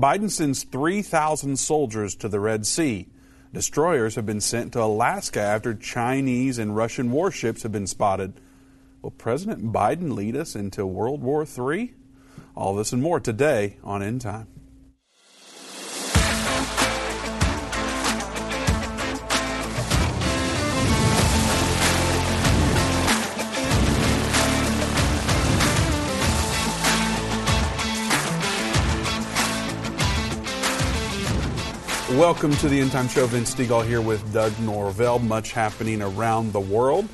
Biden sends 3,000 soldiers to the Red Sea. Destroyers have been sent to Alaska after Chinese and Russian warships have been spotted. Will President Biden lead us into World War III? All this and more today on End Time. Welcome to the End Time Show. Vince Stegall here with Doug Norvell. Much happening around the world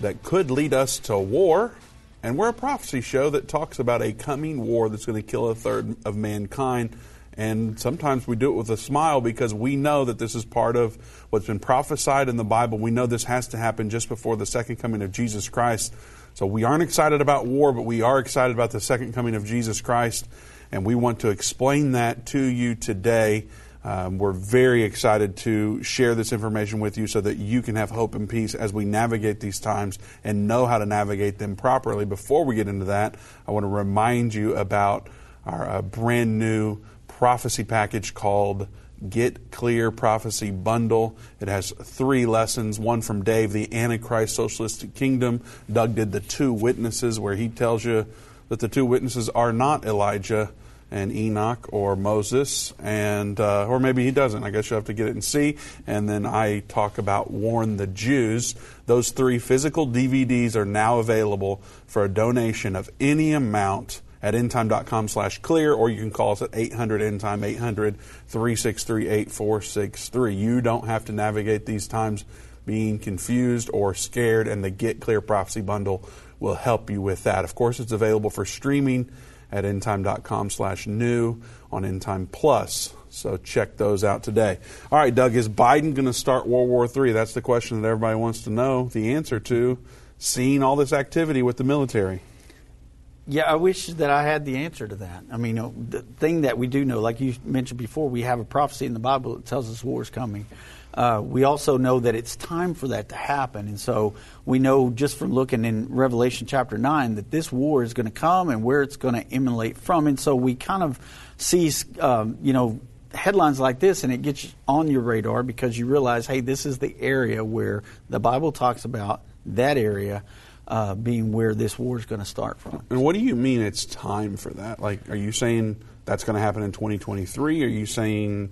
that could lead us to war. And we're a prophecy show that talks about a coming war that's going to kill a third of mankind. And sometimes we do it with a smile because we know that this is part of what's been prophesied in the Bible. We know this has to happen just before the second coming of Jesus Christ. So we aren't excited about war, but we are excited about the second coming of Jesus Christ. And we want to explain that to you today. We're very excited to share this information with you so that you can have hope and peace as we navigate these times and know how to navigate them properly. Before we get into that, I want to remind you about our brand new prophecy package called Get Clear Prophecy Bundle. It has three lessons, one from Dave, the Antichrist Socialistic Kingdom. Doug did the two witnesses where he tells you that the two witnesses are not Elijah and Enoch or Moses, and or maybe he doesn't. I guess you'll have to get it and see. And then I talk about Warn the Jews. Those three physical DVDs are now available for a donation of any amount at endtime.com/clear, or you can call us at 800-END-TIME, 800-363-8463. You don't have to navigate these times being confused or scared, and the Get Clear Prophecy Bundle will help you with that. Of course, it's available for streaming at endtime.com/new on End Time Plus. So check those out today. All right, Doug, is Biden going to start World War III? That's the question that everybody wants to know the answer to, seeing all this activity with the military. Yeah, I wish that I had the answer to that. I mean, the thing that we do know, like you mentioned before, we have a prophecy in the Bible that tells us war is coming. We also know that it's time for that to happen. And so we know just from looking in Revelation chapter 9 that this war is going to come and where it's going to emanate from. And so we kind of see, headlines like this, and it gets on your radar because you realize, hey, this is the area where the Bible talks about that area being where this war is going to start from. And what do you mean it's time for that? Like, are you saying that's going to happen in 2023? Are you saying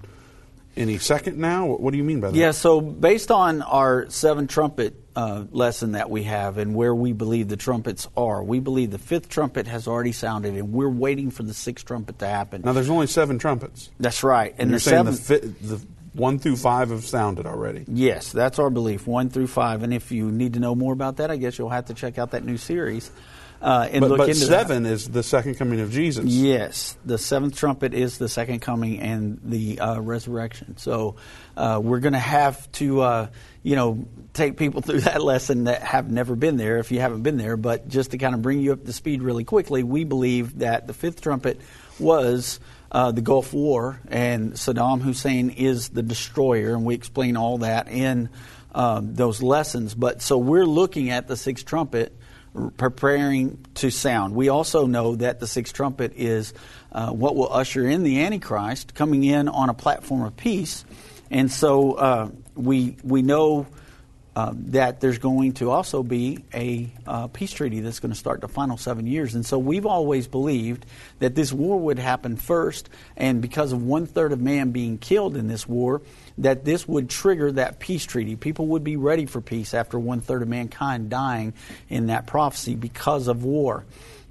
any second now? What do you mean by that? Yeah, so based on our seven trumpet lesson that we have and where we believe the trumpets are, we believe the fifth trumpet has already sounded and we're waiting for the sixth trumpet to happen. Now, there's only seven trumpets. That's right. And you're saying the 1 through 5 have sounded already. Yes, that's our belief, 1 through 5. And if you need to know more about that, I guess you'll have to check out that new series. But seven is the second coming of Jesus. Yes, the seventh trumpet is the second coming and the resurrection. So we're going to have to, take people through that lesson that have never been there, if you haven't been there. But just to kind of bring you up to speed really quickly, we believe that the fifth trumpet was the Gulf War, and Saddam Hussein is the destroyer, and we explain all that in those lessons. But so we're looking at the sixth trumpet, preparing to sound. We also know that the sixth trumpet is what will usher in the Antichrist coming in on a platform of peace. And so we know that there's going to also be a peace treaty that's going to start the final 7 years. And so we've always believed that this war would happen first, and because of 1/3 of man being killed in this war, that this would trigger that peace treaty. People would be ready for peace after 1/3 of mankind dying in that prophecy because of war.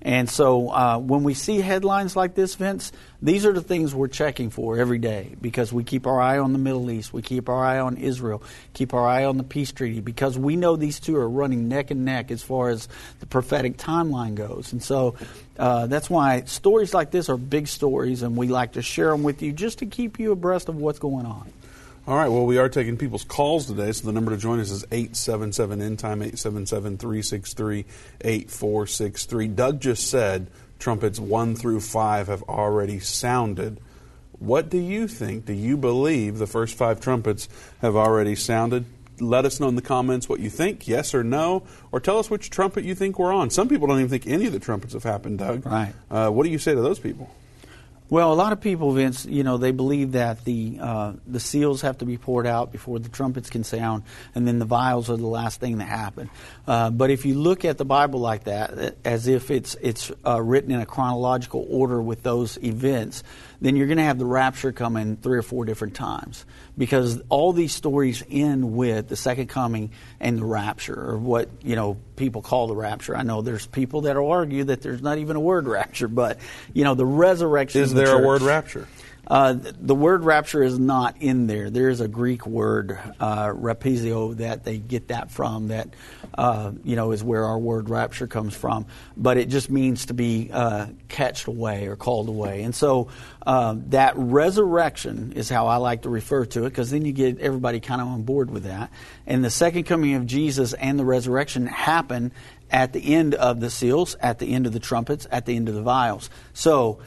And so when we see headlines like this, Vince, these are the things we're checking for every day because we keep our eye on the Middle East. We keep our eye on Israel, keep our eye on the peace treaty because we know these two are running neck and neck as far as the prophetic timeline goes. And so that's why stories like this are big stories, and we like to share them with you just to keep you abreast of what's going on. All right, well, we are taking people's calls today, so the number to join us is 877-END-TIME, 877-363-8463. Doug just said trumpets 1 through 5 have already sounded. What do you think? Do you believe the first 5 trumpets have already sounded? Let us know in the comments what you think, yes or no, or tell us which trumpet you think we're on. Some people don't even think any of the trumpets have happened, Doug. Right. What do you say to those people? Well, a lot of people, Vince, you know, they believe that the seals have to be poured out before the trumpets can sound, and then the vials are the last thing to happen. But if you look at the Bible like that, as if it's written in a chronological order with those events, then you're going to have the rapture come in 3 or 4 different times, because all these stories end with the second coming and the rapture, or what, you know, people call the rapture. I know there's people that will argue that there's not even a word rapture, but, you know, the resurrection is the church. A word rapture? The word rapture is not in there. There is a Greek word, rapizio, that they get that from, that, you know, is where our word rapture comes from. But it just means to be catched away or called away. And so that resurrection is how I like to refer to it, because then you get everybody kind of on board with that. And the second coming of Jesus and the resurrection happen at the end of the seals, at the end of the trumpets, at the end of the vials. So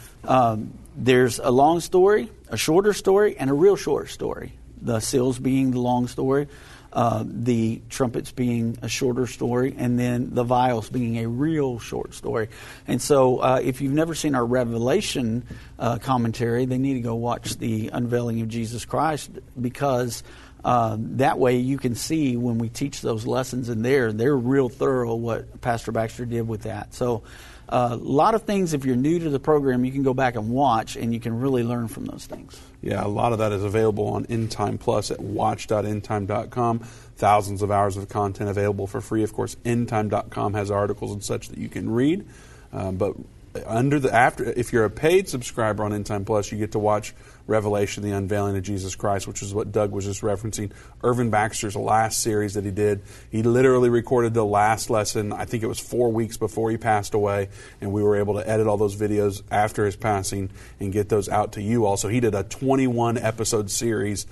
there's a long story, a shorter story, and a real short story. The seals being the long story, the trumpets being a shorter story, and then the vials being a real short story. And so if you've never seen our Revelation commentary, they need to go watch the unveiling of Jesus Christ, because that way you can see when we teach those lessons in there, they're real thorough what Pastor Baxter did with that. So a lot of things, if you're new to the program, you can go back and watch, and you can really learn from those things. Yeah, a lot of that is available on End Time Plus at watch.endtime.com. Thousands of hours of content available for free. Of course, endtime.com has articles and such that you can read. But if you're a paid subscriber on End Time Plus, you get to watch Revelation, the unveiling of Jesus Christ, which is what Doug was just referencing. Irvin Baxter's last series that he did. He literally recorded the last lesson. I think it was 4 weeks before he passed away, and we were able to edit all those videos after his passing and get those out to you all. So he did a 21-episode series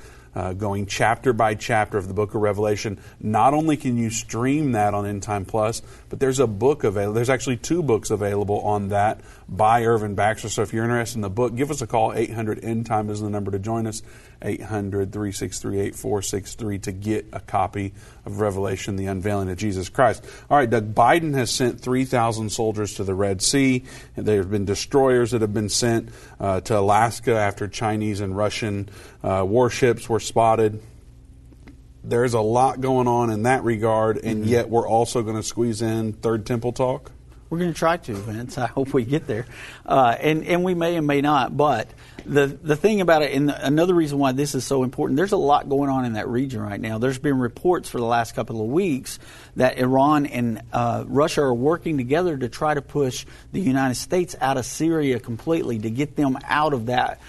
going chapter by chapter of the book of Revelation. Not only can you stream that on End Time Plus, but there's a book available. There's actually 2 books available on that by Irvin Baxter. So if you're interested in the book, give us a call. 800-END-TIME is the number to join us. 800-363-8463 to get a copy of Revelation, the unveiling of Jesus Christ. All right, Doug, Biden has sent 3,000 soldiers to the Red Sea. There have been destroyers that have been sent to Alaska after Chinese and Russian warships were spotted. There's a lot going on in that regard, and yet we're also going to squeeze in Third Temple talk. We're going to try to, Vince. I hope we get there. And we may and may not. But the thing about it, and another reason why this is so important, there's a lot going on in that region right now. There's been reports for the last couple of weeks that Iran and Russia are working together to try to push the United States out of Syria completely, to get them out of that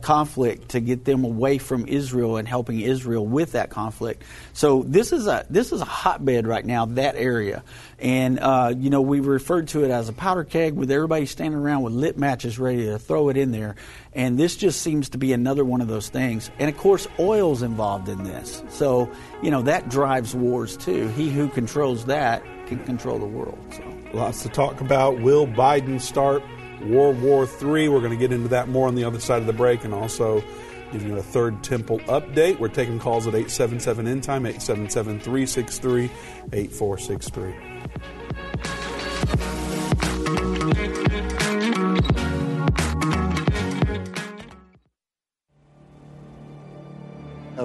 conflict, to get them away from Israel and helping Israel with that conflict. So this is a hotbed right now, that area. And, you know, we referred to it as a powder keg, with everybody standing around with lit matches ready to throw it in there. And this just seems to be another one of those things. And, of course, oil's involved in this. So, you know, that drives wars, too. He who controls that can control the world. So. Lots to talk about. Will Biden start World War III? We're going to get into that more on the other side of the break, and also give you a Third Temple update. We're taking calls at 877-END-TIME, 877-363-8463. A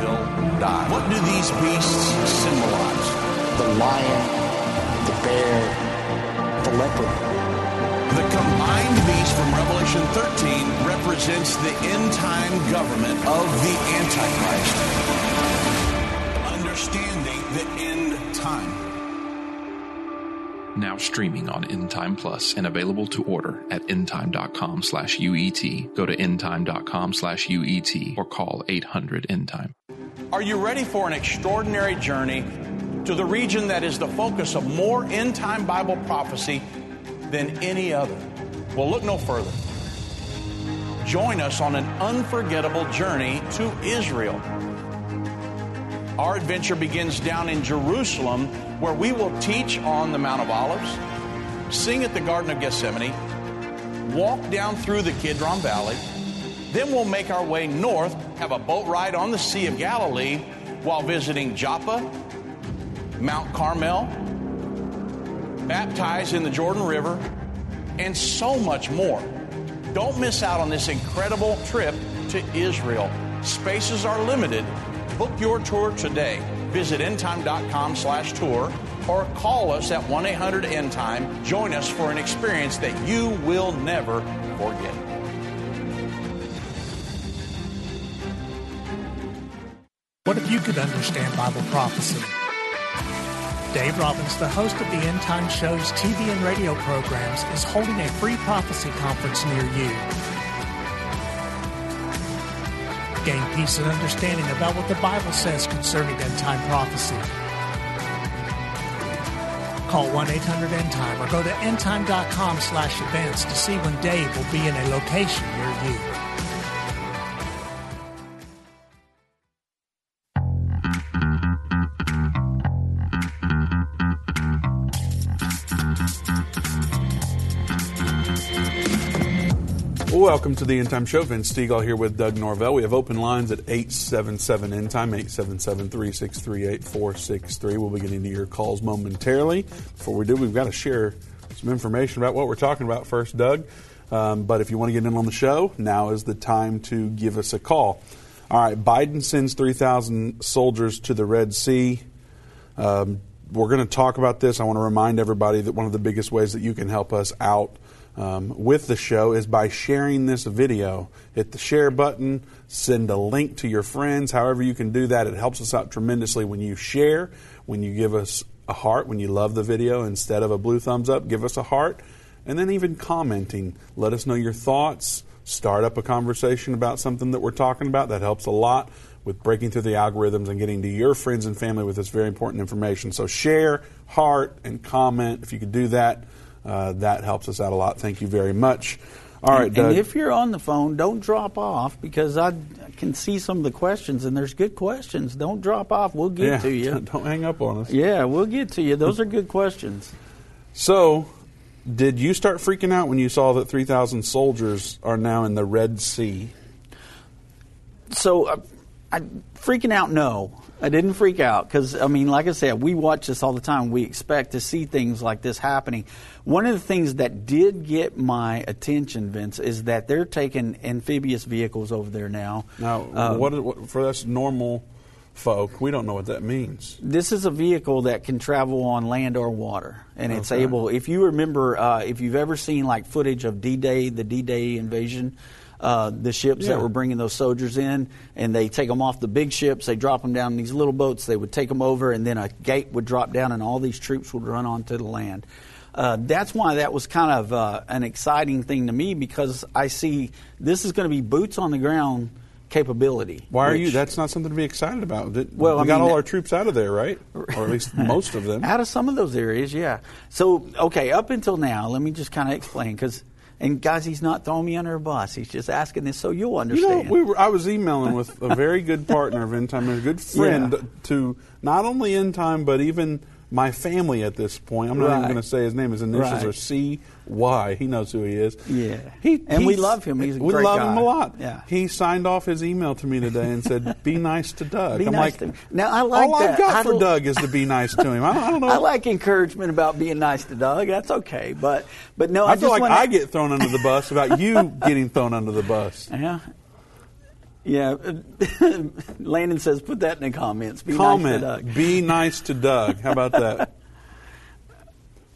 will die. What do these beasts symbolize? The lion, the bear, the leopard. The combined beast from Revelation 13 represents the end-time government of the Antichrist. Understanding the end time. Now streaming on End Time Plus and available to order at endtime.com/UET. Go to endtime.com/UET or call 800-END-TIME. Are you ready for an extraordinary journey to the region that is the focus of more end-time Bible prophecy than any other? Well, look no further. Join us on an unforgettable journey to Israel. Our adventure begins down in Jerusalem, where we will teach on the Mount of Olives, sing at the Garden of Gethsemane, walk down through the Kidron Valley. Then we'll make our way north, have a boat ride on the Sea of Galilee while visiting Joppa, Mount Carmel, baptize in the Jordan River, and so much more. Don't miss out on this incredible trip to Israel. Spaces are limited. Book your tour today. Visit endtime.com/tour or call us at 1-800-END-TIME. Join us for an experience that you will never forget. What if you could understand Bible prophecy? Dave Robbins, the host of the End Time Show's TV and radio programs, is holding a free prophecy conference near you. Gain peace and understanding about what the Bible says concerning end-time prophecy. Call 1-800-END-TIME or go to endtime.com/events to see when Dave will be in a location near you. Welcome to the End Time Show. Vince Stegall here with Doug Norvell. We have open lines at 877-END-TIME, 877-363-8463. We'll be getting to your calls momentarily. Before we do, we've got to share some information about what we're talking about first, Doug. But if you want to get in on the show, now is the time to give us a call. All right, Biden sends 3,000 soldiers to the Red Sea. We're going to talk about this. I want to remind everybody that one of the biggest ways that you can help us out with the show is by sharing this video. Hit the share button, send a link to your friends, however you can do that. It helps us out tremendously when you share, when you give us a heart, when you love the video. Instead of a blue thumbs up, give us a heart. And then even commenting. Let us know your thoughts. Start up a conversation about something that we're talking about. That helps a lot with breaking through the algorithms and getting to your friends and family with this very important information. So share, heart, and comment. If you could do that, that helps us out a lot. Thank you very much. All right, Doug. And if you're on the phone, don't drop off, because I can see some of the questions, and there's good questions. Don't drop off. We'll get to you. Don't hang up on us. Yeah, we'll get to you. Those are good questions. So, did you start freaking out when you saw that 3,000 soldiers are now in the Red Sea? So, freaking out, no. I didn't freak out because, I mean, like I said, we watch this all the time. We expect to see things like this happening. One of the things that did get my attention, Vince, is that they're taking amphibious vehicles over there now. Now, what for us normal folk, we don't know what that means. This is a vehicle that can travel on land or water, and it's able, if you remember, if you've ever seen like footage of D-Day, the D-Day invasion, the ships that were bringing those soldiers in, and they take them off the big ships, they drop them down in these little boats, they would take them over, and then a gate would drop down and all these troops would run onto the land. That's why that was kind of an exciting thing to me, because I see this is going to be boots on the ground capability. Why are you? That's not something to be excited about. Well, we got all our troops out of there, right? Or at least most of them. Out of some of those areas, yeah. So, okay, up until now, let me just kind of explain, because, and guys, he's not throwing me under a bus. He's just asking this so you'll understand. You know, I was emailing with a very good partner of End Time, a good friend to not only End Time, but even my family at this point. I'm not even going to say his name. His initials are C.Y. He knows who he is. Yeah. And we love him. He's a great guy. We love him a lot. Yeah. He signed off his email to me today and said, be nice to Doug. Be nice to him. Now, I like that. All I've got for Doug is to be nice to him. I don't know. I like encouragement about being nice to Doug. That's okay. But no, I feel like I get thrown under the bus about you getting thrown under the bus. Yeah. Yeah, Landon says, put that in the comments. Be nice to Doug. Be nice to Doug. How about that?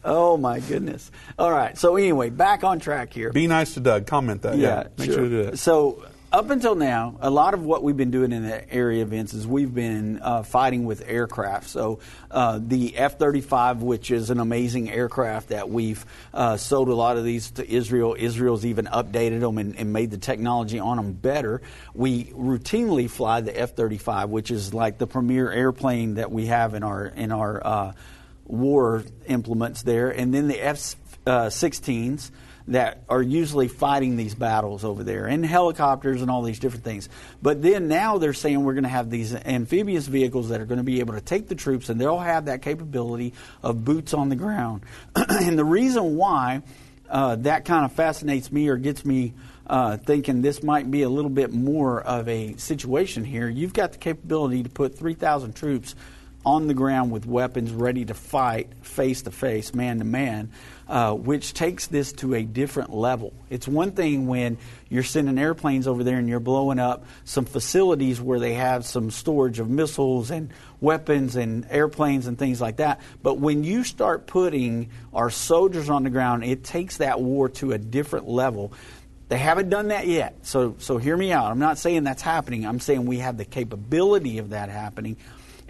Oh, my goodness. All right. So, anyway, back on track here. Be nice to Doug. Comment that. Yeah, make sure to do that. So, up until now, a lot of what we've been doing in that area, Vince, is we've been fighting with aircraft. So the F-35, which is an amazing aircraft that we've sold a lot of these to Israel. Israel's even updated them and made the technology on them better. We routinely fly the F-35, which is like the premier airplane that we have in our war implements there. And then the F-16s. that are usually fighting these battles over there, and helicopters and all these different things. But then now they're saying we're going to have these amphibious vehicles that are going to be able to take the troops, and they'll have that capability of boots on the ground. And the reason why that kind of fascinates me or gets me thinking this might be a little bit more of a situation here, you've got the capability to put 3,000 troops on the ground with weapons ready to fight face-to-face, man-to-man, which takes this to a different level. It's one thing when you're sending airplanes over there and you're blowing up some facilities where they have some storage of missiles and weapons and airplanes and things like that. But when you start putting our soldiers on the ground, it takes that war to a different level. They haven't done that yet, so hear me out. I'm not saying that's happening. I'm saying we have the capability of that happening.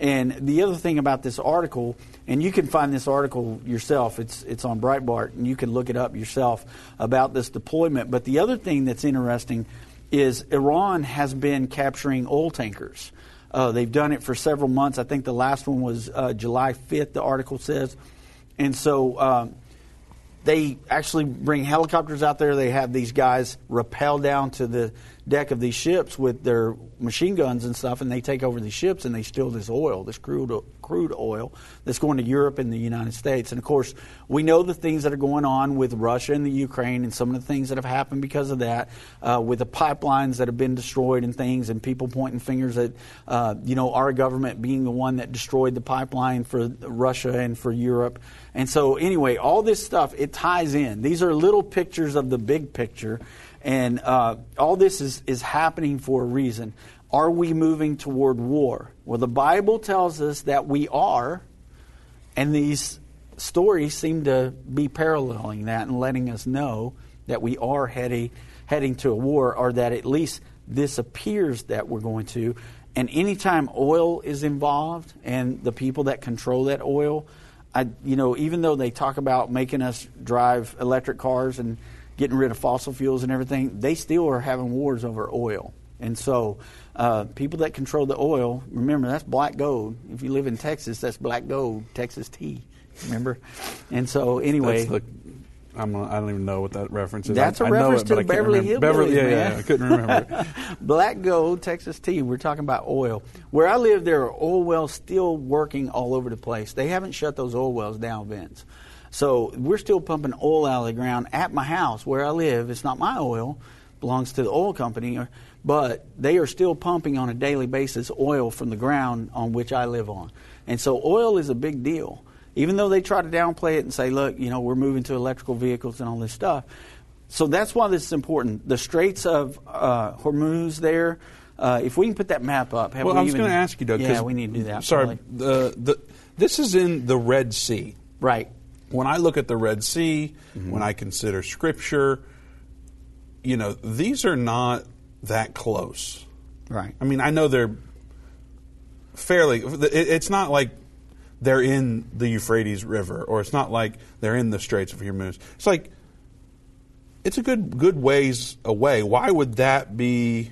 And the other thing about this article, and you can find this article yourself, it's on Breitbart, and you can look it up yourself about this deployment. But the other thing that's interesting is Iran has been capturing oil tankers. They've done it for several months. I think the last one was July 5th, the article says. And so they actually bring helicopters out there. They have these guys rappel down to the deck of these ships with their machine guns and stuff, and they take over these ships and they steal this oil, this crude oil that's going to Europe and the United States. And of course, we know the things that are going on with Russia and the Ukraine and some of the things that have happened because of that, with the pipelines that have been destroyed and things, and people pointing fingers at our government being the one that destroyed the pipeline for Russia and for Europe. And so anyway, all this stuff, it ties in. These are little pictures of the big picture. And all this is happening for a reason. Are we moving toward war? Well, the Bible tells us that we are, and these stories seem to be paralleling that and letting us know that we are heading to a war, or that at least this appears that we're going to. And anytime oil is involved and the people that control that oil, even though they talk about making us drive electric cars and getting rid of fossil fuels and everything, they still are having wars over oil. And so people that control the oil, remember, that's black gold. If you live in Texas, that's black gold, Texas tea, remember? And so anyway. I don't even know what that reference is. That's a reference to Beverly Hillbillies, I couldn't remember it. Black gold, Texas tea. We're talking about oil. Where I live, there are oil wells still working all over the place. They haven't shut those oil wells down, Vince. So we're still pumping oil out of the ground at my house where I live. It's not my oil. It belongs to the oil company. But they are still pumping on a daily basis oil from the ground on which I live on. And so oil is a big deal. Even though they try to downplay it and say, look, we're moving to electrical vehicles and all this stuff. So that's why this is important. The Straits of Hormuz there, if we can put that map up. I was going to ask you, Doug. Yeah, we need to do that. Sorry. This is in the Red Sea. Right. When I look at the Red Sea, mm-hmm. when I consider Scripture, these are not that close. Right. I mean, I know they're fairly... It's not like they're in the Euphrates River, or it's not like they're in the Straits of Hormuz. It's like, it's a good ways away. Why would that be,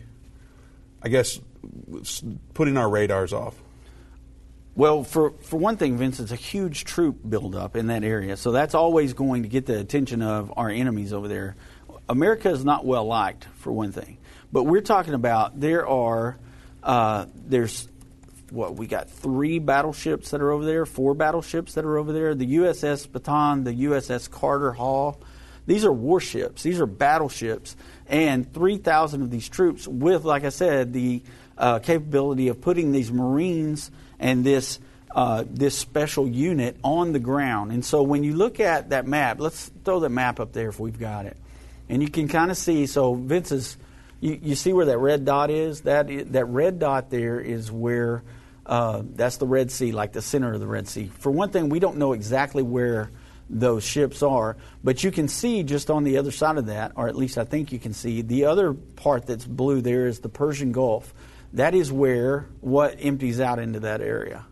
I guess, putting our radars off? Well, for one thing, Vince, it's a huge troop buildup in that area. So that's always going to get the attention of our enemies over there. America is not well liked, for one thing. But we're talking about we got 3 battleships that are over there, 4 battleships that are over there. The USS Bataan, the USS Carter Hall. These are warships. These are battleships. And 3,000 of these troops with, like I said, the capability of putting these Marines and this special unit on the ground. And so when you look at that map, let's throw the map up there if we've got it. And you can kind of see, so Vince's, you see where that red dot is? That red dot there is where, that's the Red Sea, like the center of the Red Sea. For one thing, we don't know exactly where those ships are, but you can see just on the other side of that, or at least I think you can see, the other part that's blue there is the Persian Gulf. That is where what empties out into that area.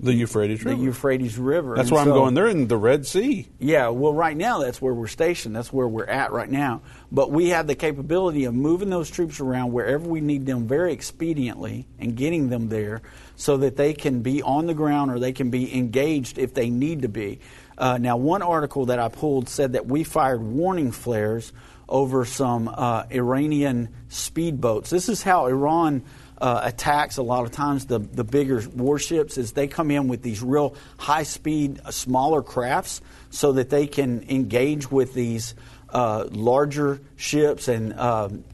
The Euphrates River. The Euphrates River. That's where I'm going. They're in the Red Sea. Yeah, well, right now that's where we're stationed. That's where we're at right now. But we have the capability of moving those troops around wherever we need them very expediently and getting them there so that they can be on the ground or they can be engaged if they need to be. Now, one article that I pulled said that we fired warning flares over some Iranian speedboats. This is how Iran attacks a lot of times the bigger warships, is they come in with these real high-speed, smaller crafts so that they can engage with these larger ships and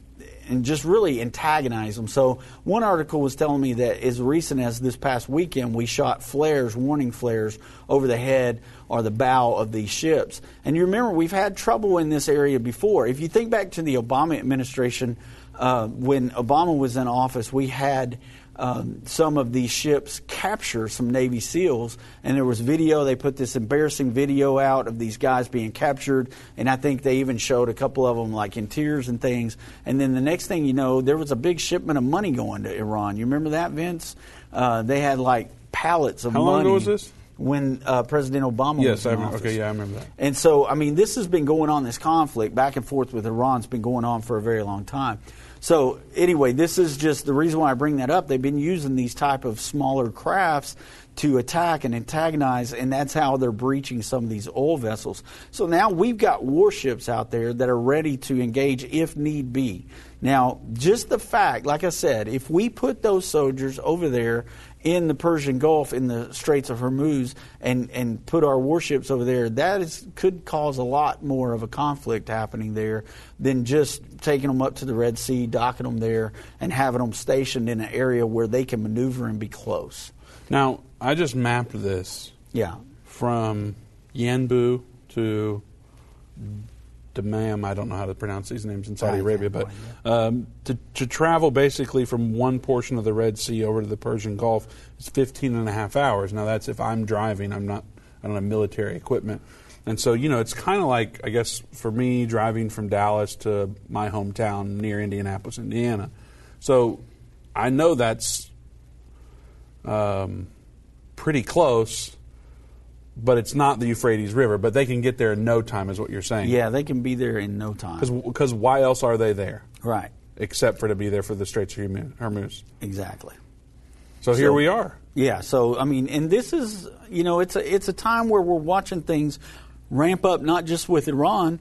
just really antagonize them. So one article was telling me that as recent as this past weekend, we shot flares, warning flares, over the head or the bow of these ships. And you remember, we've had trouble in this area before. If you think back to the Obama administration, when Obama was in office, we had some of these ships capture some Navy SEALs, and there was video. They put this embarrassing video out of these guys being captured, and I think they even showed a couple of them like in tears and things. And then the next thing you know, there was a big shipment of money going to Iran. You remember that, Vince? They had like pallets of money. How long ago was this? When President Obama was in office. Okay, yeah, I remember that. And so, I mean, this has been going on, this conflict back and forth with Iran has been going on for a very long time. So anyway, this is just the reason why I bring that up. They've been using these type of smaller crafts to attack and antagonize, and that's how they're breaching some of these oil vessels. So now we've got warships out there that are ready to engage if need be. Now, just the fact, like I said, if we put those soldiers over there in the Persian Gulf, in the Straits of Hormuz, and put our warships over there, that is, could cause a lot more of a conflict happening there than just taking them up to the Red Sea, docking them there, and having them stationed in an area where they can maneuver and be close. Now, I just mapped this from Yanbu to Dammam. I don't know how to pronounce these names in Saudi Arabia, but to travel basically from one portion of the Red Sea over to the Persian Gulf is 15 and a half hours. Now, that's if I'm driving. I don't have military equipment. And so, you know, it's kind of like, I guess, for me, driving from Dallas to my hometown near Indianapolis, Indiana. So I know that's pretty close, but it's not the Euphrates River. But they can get there in no time, is what you're saying. Yeah, they can be there in no time. Because why else are they there? Right. Except for to be there for the Straits of Hormuz. Exactly. So here we are. Yeah, so, I mean, and this is, you know, it's a time where we're watching things ramp up, not just with Iran,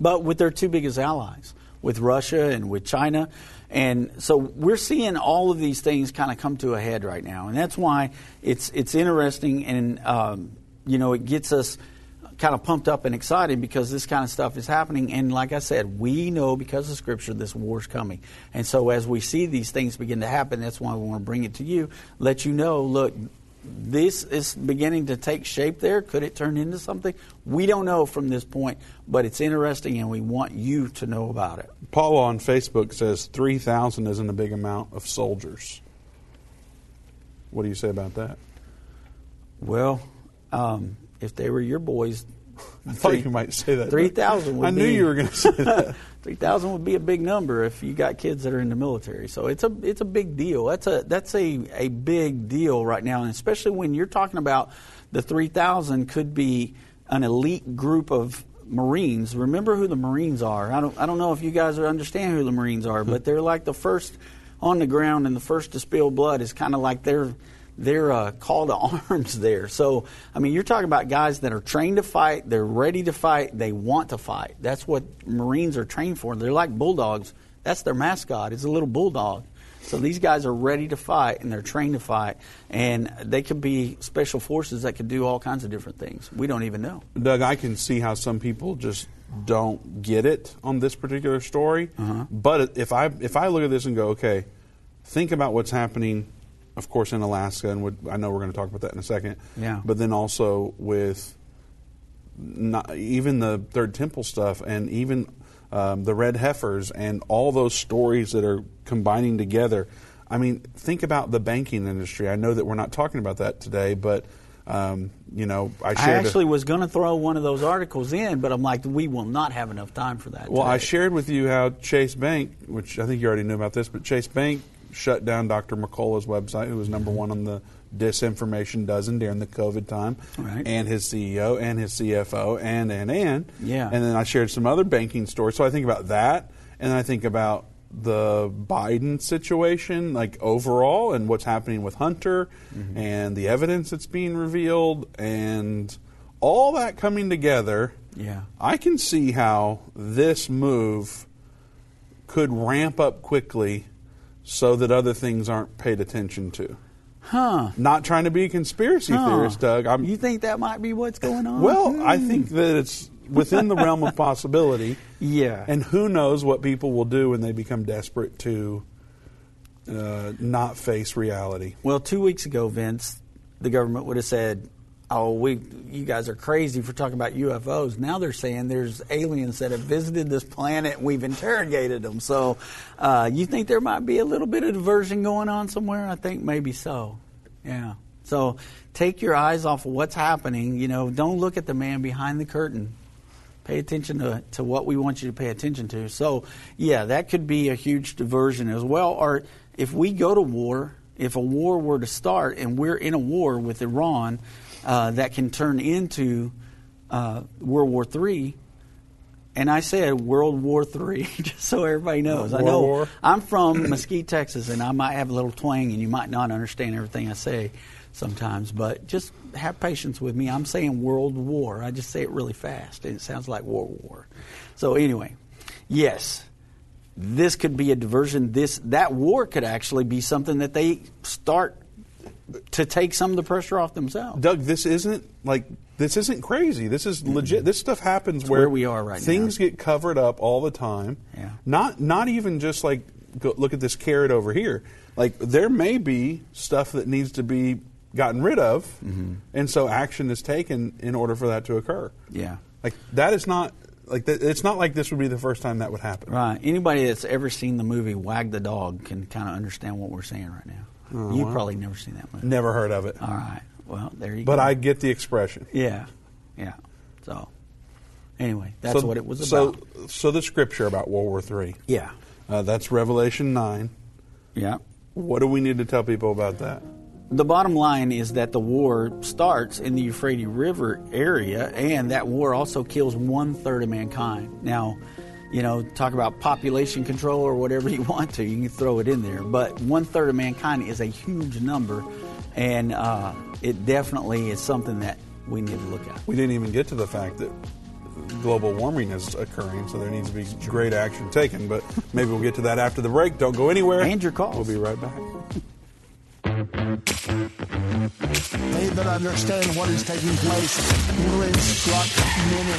but with their two biggest allies, with Russia and with China. And so we're seeing all of these things kind of come to a head right now. And that's why it's interesting, and, you know, it gets us kind of pumped up and excited because this kind of stuff is happening. And like I said, we know because of Scripture this war's coming. And so as we see these things begin to happen, that's why we want to bring it to you, let you know, look, this is beginning to take shape there. Could it turn into something? We don't know from this point, but it's interesting, and we want you to know about it. Paula on Facebook says 3,000 isn't a big amount of soldiers. What do you say about that? Well, if they were your boys, I thought you might say that. 3,000 would be. I knew you were going to say that. 3,000 would be a big number if you got kids that are in the military. So it's a big deal. That's a big deal right now, and especially when you're talking about the 3,000 could be an elite group of Marines. Remember who the Marines are. I don't know if you guys understand who the Marines are, but they're like the first on the ground, and the first to spill blood is kind of like their call to arms there. So, I mean, you're talking about guys that are trained to fight, they're ready to fight, they want to fight. That's what Marines are trained for. They're like bulldogs. That's their mascot. It's a little bulldog. So these guys are ready to fight, and they're trained to fight. And they could be special forces that could do all kinds of different things. We don't even know. Doug, I can see how some people just don't get it on this particular story. Uh-huh. But if I look at this and go, okay, think about what's happening, of course, in Alaska, and I know we're going to talk about that in a second. Yeah. But then also with not, even the Third Temple stuff, and even the Red Heifers, and all those stories that are combining together. I mean, think about the banking industry. I know that we're not talking about that today, but you know, I was going to throw one of those articles in, but I'm like, we will not have enough time for that. Well, today. I shared with you how Chase Bank, which I think you already knew about this, but Chase Bank shut down Dr. McCullough's website, who was number one on the disinformation dozen during the COVID time, right, and his CEO and his CFO and. Yeah. And then I shared some other banking stories. So I think about that, and then I think about the Biden situation, like overall, and what's happening with Hunter, mm-hmm, and the evidence that's being revealed, and all that coming together, yeah, I can see how this move could ramp up quickly so that other things aren't paid attention to. Huh. Not trying to be a conspiracy theorist, Doug. You think that might be what's going on? Well, I think that it's within the realm of possibility. Yeah. And who knows what people will do when they become desperate to not face reality. Well, 2 weeks ago, Vince, the government would have said, oh, you guys are crazy for talking about UFOs. Now they're saying there's aliens that have visited this planet. And we've interrogated them. So you think there might be a little bit of diversion going on somewhere? I think maybe so. Yeah. So take your eyes off of what's happening. You know, don't look at the man behind the curtain. Pay attention to what we want you to pay attention to. So, yeah, that could be a huge diversion as well. Or if we go to war, if a war were to start and we're in a war with Iran, that can turn into World War III. And I said World War III, just so everybody knows. I know I'm from Mesquite, Texas, and I might have a little twang, and you might not understand everything I say sometimes. But just have patience with me. I'm saying World War. I just say it really fast, and it sounds like war. So anyway, yes, this could be a diversion. That war could actually be something that they start to take some of the pressure off themselves. Doug, this isn't crazy. This is legit. This stuff happens where we are right now. Things get covered up all the time. Yeah. Not even just like look at this carrot over here. Like there may be stuff that needs to be gotten rid of, and so action is taken in order for that to occur. Yeah. Like that is not like it's not like this would be the first time that would happen. Right. Anybody that's ever seen the movie Wag the Dog can kind of understand what we're saying right now. Oh, you've probably never seen that movie. Never heard of it. All right. Well, there you go. But I get the expression. Yeah. Yeah. So, anyway, that's what it was about. So the scripture about World War III. Yeah. That's Revelation 9. Yeah. What do we need to tell people about that? The bottom line is that the war starts in the Euphrates River area, and that war also kills 1/3 of mankind. Now, you know, talk about population control or whatever you want to. You can throw it in there. But 1/3 of mankind is a huge number, and it definitely is something that we need to look at. We didn't even get to the fact that global warming is occurring, so there needs to be great action taken. But maybe we'll get to that after the break. Don't go anywhere. And your calls. We'll be right back. They that understand what is taking place will instruct many.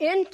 End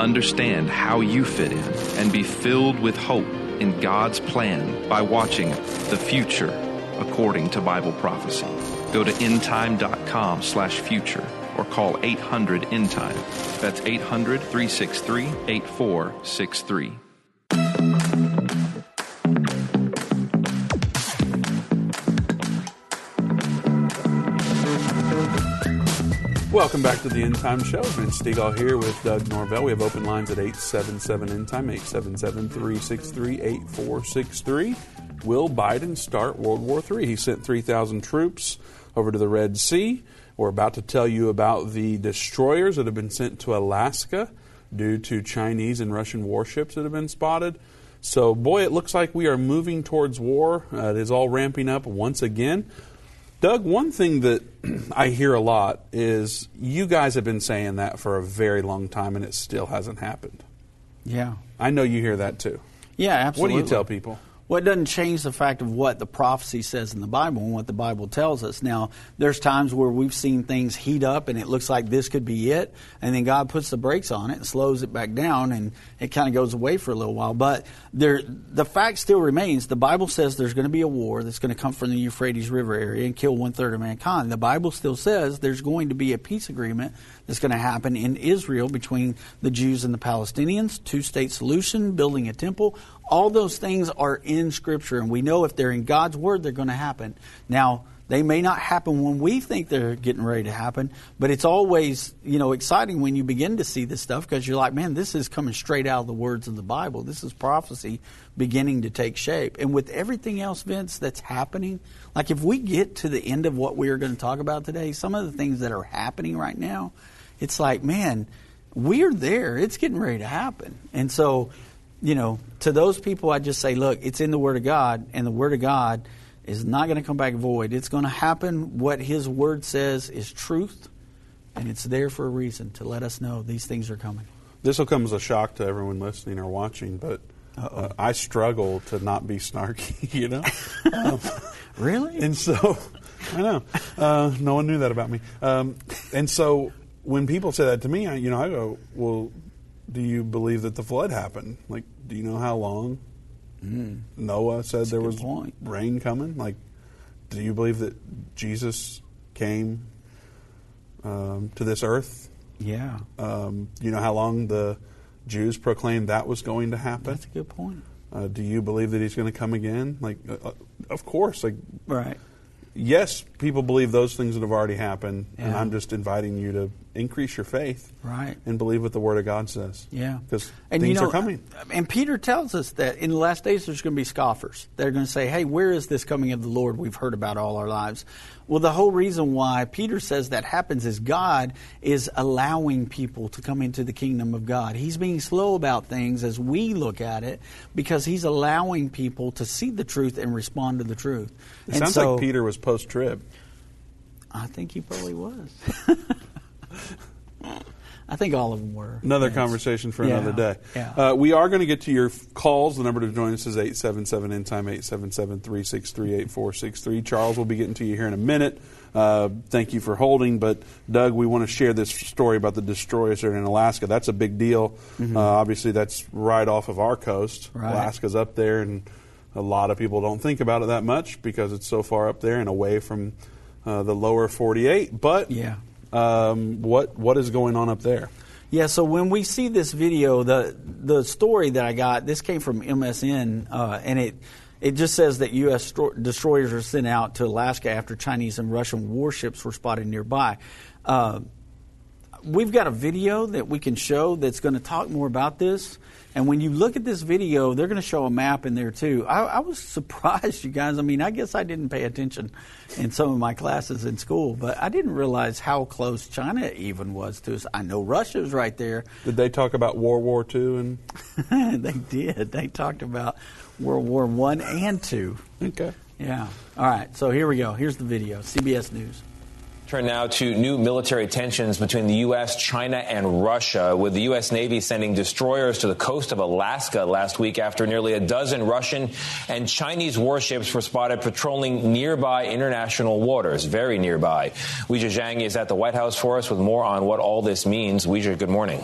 Understand how you fit in and be filled with hope in God's plan by watching The Future According to Bible Prophecy. Go to endtime.com/future or call 800-END-TIME. That's 800-363-8463. Welcome back to the End Time Show. Vince Stegall here with Doug Norvell. We have open lines at 877-END-TIME, 877-363-8463. Will Biden start World War III? He sent 3,000 troops over to the Red Sea. We're about to tell you about the destroyers that have been sent to Alaska due to Chinese and Russian warships that have been spotted. So, boy, it looks like we are moving towards war. It is all ramping up once again. Doug, one thing that I hear a lot is you guys have been saying that for a very long time, and it still hasn't happened. Yeah. I know you hear that, too. Yeah, absolutely. What do you tell people? Well, it doesn't change the fact of what the prophecy says in the Bible and what the Bible tells us. Now, there's times where we've seen things heat up and it looks like this could be it, and then God puts the brakes on it and slows it back down, and it kind of goes away for a little while. But the fact still remains, the Bible says there's going to be a war that's going to come from the Euphrates River area and kill 1/3 of mankind. The Bible still says there's going to be a peace agreement that's going to happen in Israel between the Jews and the Palestinians, two-state solution, building a temple. All those things are in Scripture, and we know if they're in God's Word, they're going to happen. Now, they may not happen when we think they're getting ready to happen, but it's always, exciting when you begin to see this stuff, because you're like, man, this is coming straight out of the words of the Bible. This is prophecy beginning to take shape. And with everything else, Vince, that's happening, like if we get to the end of what we are going to talk about today, some of the things that are happening right now, it's like, man, we're there. It's getting ready to happen. And so, to those people, I just say, look, it's in the Word of God, and the Word of God is not going to come back void. It's going to happen. What His Word says is truth, and it's there for a reason to let us know these things are coming. This will come as a shock to everyone listening or watching, but I struggle to not be snarky, Really? And so, I know. No one knew that about me. And so when people say that to me, I go, well, do you believe that the flood happened? Like, do you know how long Noah said there was rain coming? Like, do you believe that Jesus came to this earth? Yeah. You know how long the Jews proclaimed that was going to happen? That's a good point. Do you believe that He's going to come again? Like, of course. Like, right. Yes, people believe those things that have already happened, and I'm just inviting you to increase your faith, right, and believe what the Word of God says. Yeah, because things are coming. And Peter tells us that in the last days there's going to be scoffers. They're going to say, hey, where is this coming of the Lord we've heard about all our lives? Well, the whole reason why Peter says that happens is God is allowing people to come into the kingdom of God. He's being slow about things as we look at it, because He's allowing people to see the truth and respond to the truth. It sounds like Peter was post-trib. I think he probably was. I think all of them were. Another conversation for another day. Yeah. We are going to get to your calls. The number to join us is 877-END-TIME, 877-363-8463. Charles will be getting to you here in a minute. Thank you for holding. But, Doug, we want to share this story about the destroyers in Alaska. That's a big deal. Mm-hmm. Obviously, that's right off of our coast. Right. Alaska's up there, and a lot of people don't think about it that much because it's so far up there and away from the lower 48. But what is going on up there? Yeah, so when we see this video, the story that I got, this came from MSN, and it just says that U.S. destroyers are sent out to Alaska after Chinese and Russian warships were spotted nearby. We've got a video that we can show that's going to talk more about this. And when you look at this video, they're going to show a map in there, too. I was surprised, you guys. I mean, I guess I didn't pay attention in some of my classes in school, but I didn't realize how close China even was to us. I know Russia's right there. Did they talk about World War II? And they did. They talked about World War I and II. Okay. Yeah. All right. So here we go. Here's the video. CBS News. Turn now to new military tensions between the U.S., China, and Russia, with the U.S. Navy sending destroyers to the coast of Alaska last week after nearly a dozen Russian and Chinese warships were spotted patrolling nearby international waters, very nearby. Weijia Zhang is at the White House for us with more on what all this means. Weijia, good morning.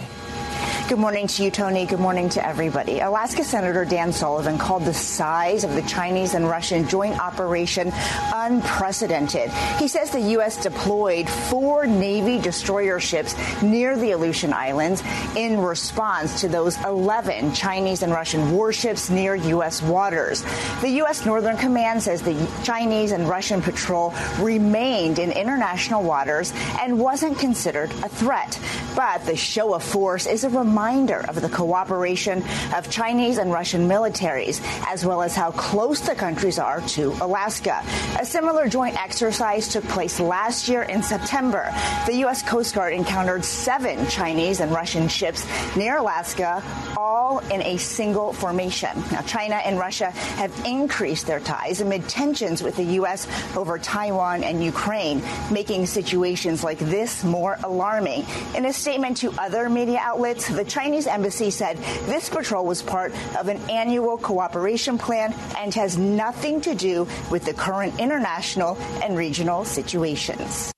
Good morning to you, Tony. Good morning to everybody. Alaska Senator Dan Sullivan called the size of the Chinese and Russian joint operation unprecedented. He says the U.S. deployed 4 Navy destroyer ships near the Aleutian Islands in response to those 11 Chinese and Russian warships near U.S. waters. The U.S. Northern Command says the Chinese and Russian patrol remained in international waters and wasn't considered a threat. But the show of force is a reminder of the cooperation of Chinese and Russian militaries, as well as how close the countries are to Alaska. A similar joint exercise took place last year in September. The U.S. Coast Guard encountered 7 Chinese and Russian ships near Alaska, all in a single formation. Now, China and Russia have increased their ties amid tensions with the U.S. over Taiwan and Ukraine, making situations like this more alarming. In a statement to other media outlets, the Chinese embassy said this patrol was part of an annual cooperation plan and has nothing to do with the current international and regional situations.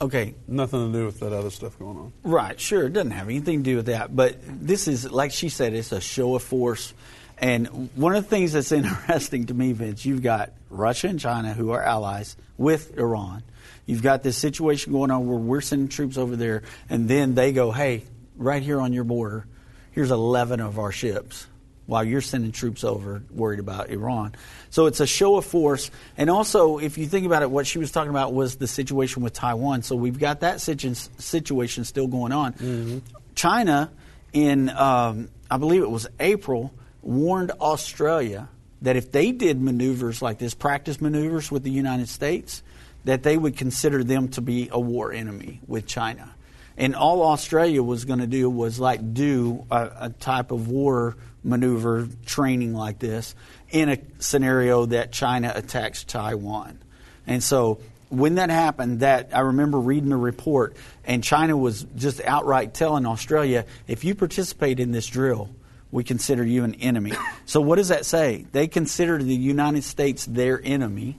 Okay, nothing to do with that other stuff going on. Right, sure, it doesn't have anything to do with that. But this is, like she said, it's a show of force. And one of the things that's interesting to me, Vince, you've got Russia and China, who are allies with Iran. You've got this situation going on where we're sending troops over there, and then they go, hey, right here on your border, here's 11 of our ships, while you're sending troops over worried about Iran. So it's a show of force. And also, if you think about it, what she was talking about was the situation with Taiwan. So we've got that situation still going on. Mm-hmm. China, in I believe it was April, warned Australia that if they did maneuvers like this, practice maneuvers with the United States, that they would consider them to be a war enemy with China. And all Australia was going to do was like do a type of war maneuver training like this in a scenario that China attacks Taiwan. And so when that happened, that I remember reading the report, and China was just outright telling Australia, if you participate in this drill, we consider you an enemy. So what does that say? They consider the United States their enemy,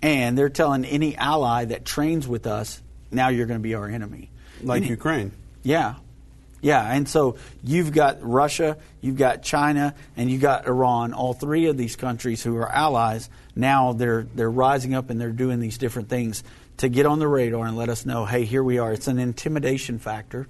and they're telling any ally that trains with us, now you're going to be our enemy. Like Ukraine. Yeah. Yeah, and so you've got Russia, you've got China, and you've got Iran, all three of these countries who are allies. Now they're rising up and they're doing these different things to get on the radar and let us know, hey, here we are. It's an intimidation factor.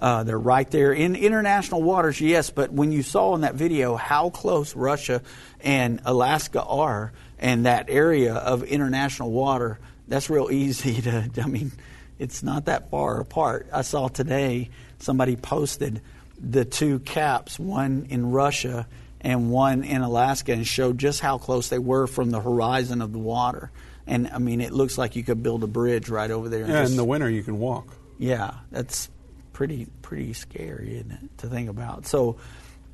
They're right there in international waters, yes, but when you saw in that video how close Russia and Alaska are and that area of international water, that's real easy to, I mean, it's not that far apart. I saw today somebody posted the two caps, one in Russia and one in Alaska, and showed just how close they were from the horizon of the water. And, I mean, it looks like you could build a bridge right over there. And yeah, just, in the winter you can walk. Yeah, that's pretty scary, isn't it, to think about. So,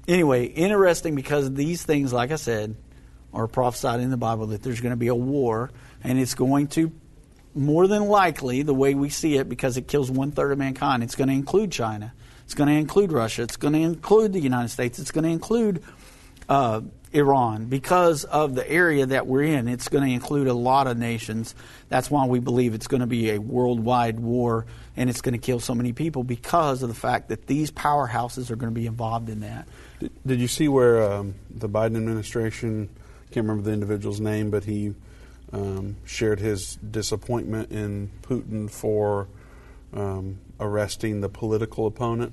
anyway, interesting, because these things, like I said, are prophesied in the Bible that there's going to be a war, and it's going to more than likely, the way we see it, because it kills 1/3 of mankind, it's going to include China. It's going to include Russia. It's going to include the United States. It's going to include Iran. Because of the area that we're in, it's going to include a lot of nations. That's why we believe it's going to be a worldwide war, and it's going to kill so many people because of the fact that these powerhouses are going to be involved in that. Did you see where the Biden administration, I can't remember the individual's name, but he shared his disappointment in Putin for arresting the political opponent?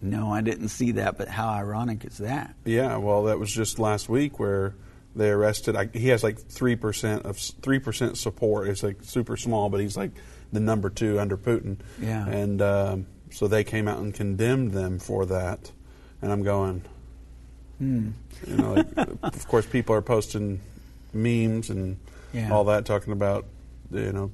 No, I didn't see that, but how ironic is that? Yeah, well, that was just last week where they arrested. He has like 3% support. It's like super small, but he's like the number 2 under Putin. Yeah, and so they came out and condemned them for that. And I'm going, you know, like, of course, people are posting memes and all that, talking about, you know,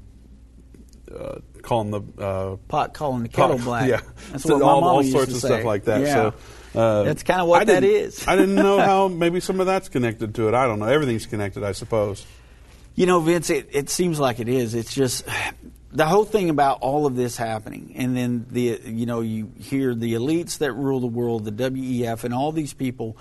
calling the pot calling the kettle black. Yeah, that's what my mom used to say. All sorts of stuff like that. Yeah. So that's kind of what that is. I didn't know how maybe some of that's connected to it. I don't know. Everything's connected, I suppose. You know, Vince, it seems like it is. It's just the whole thing about all of this happening, and then the you hear the elites that rule the world, the WEF, and all these people.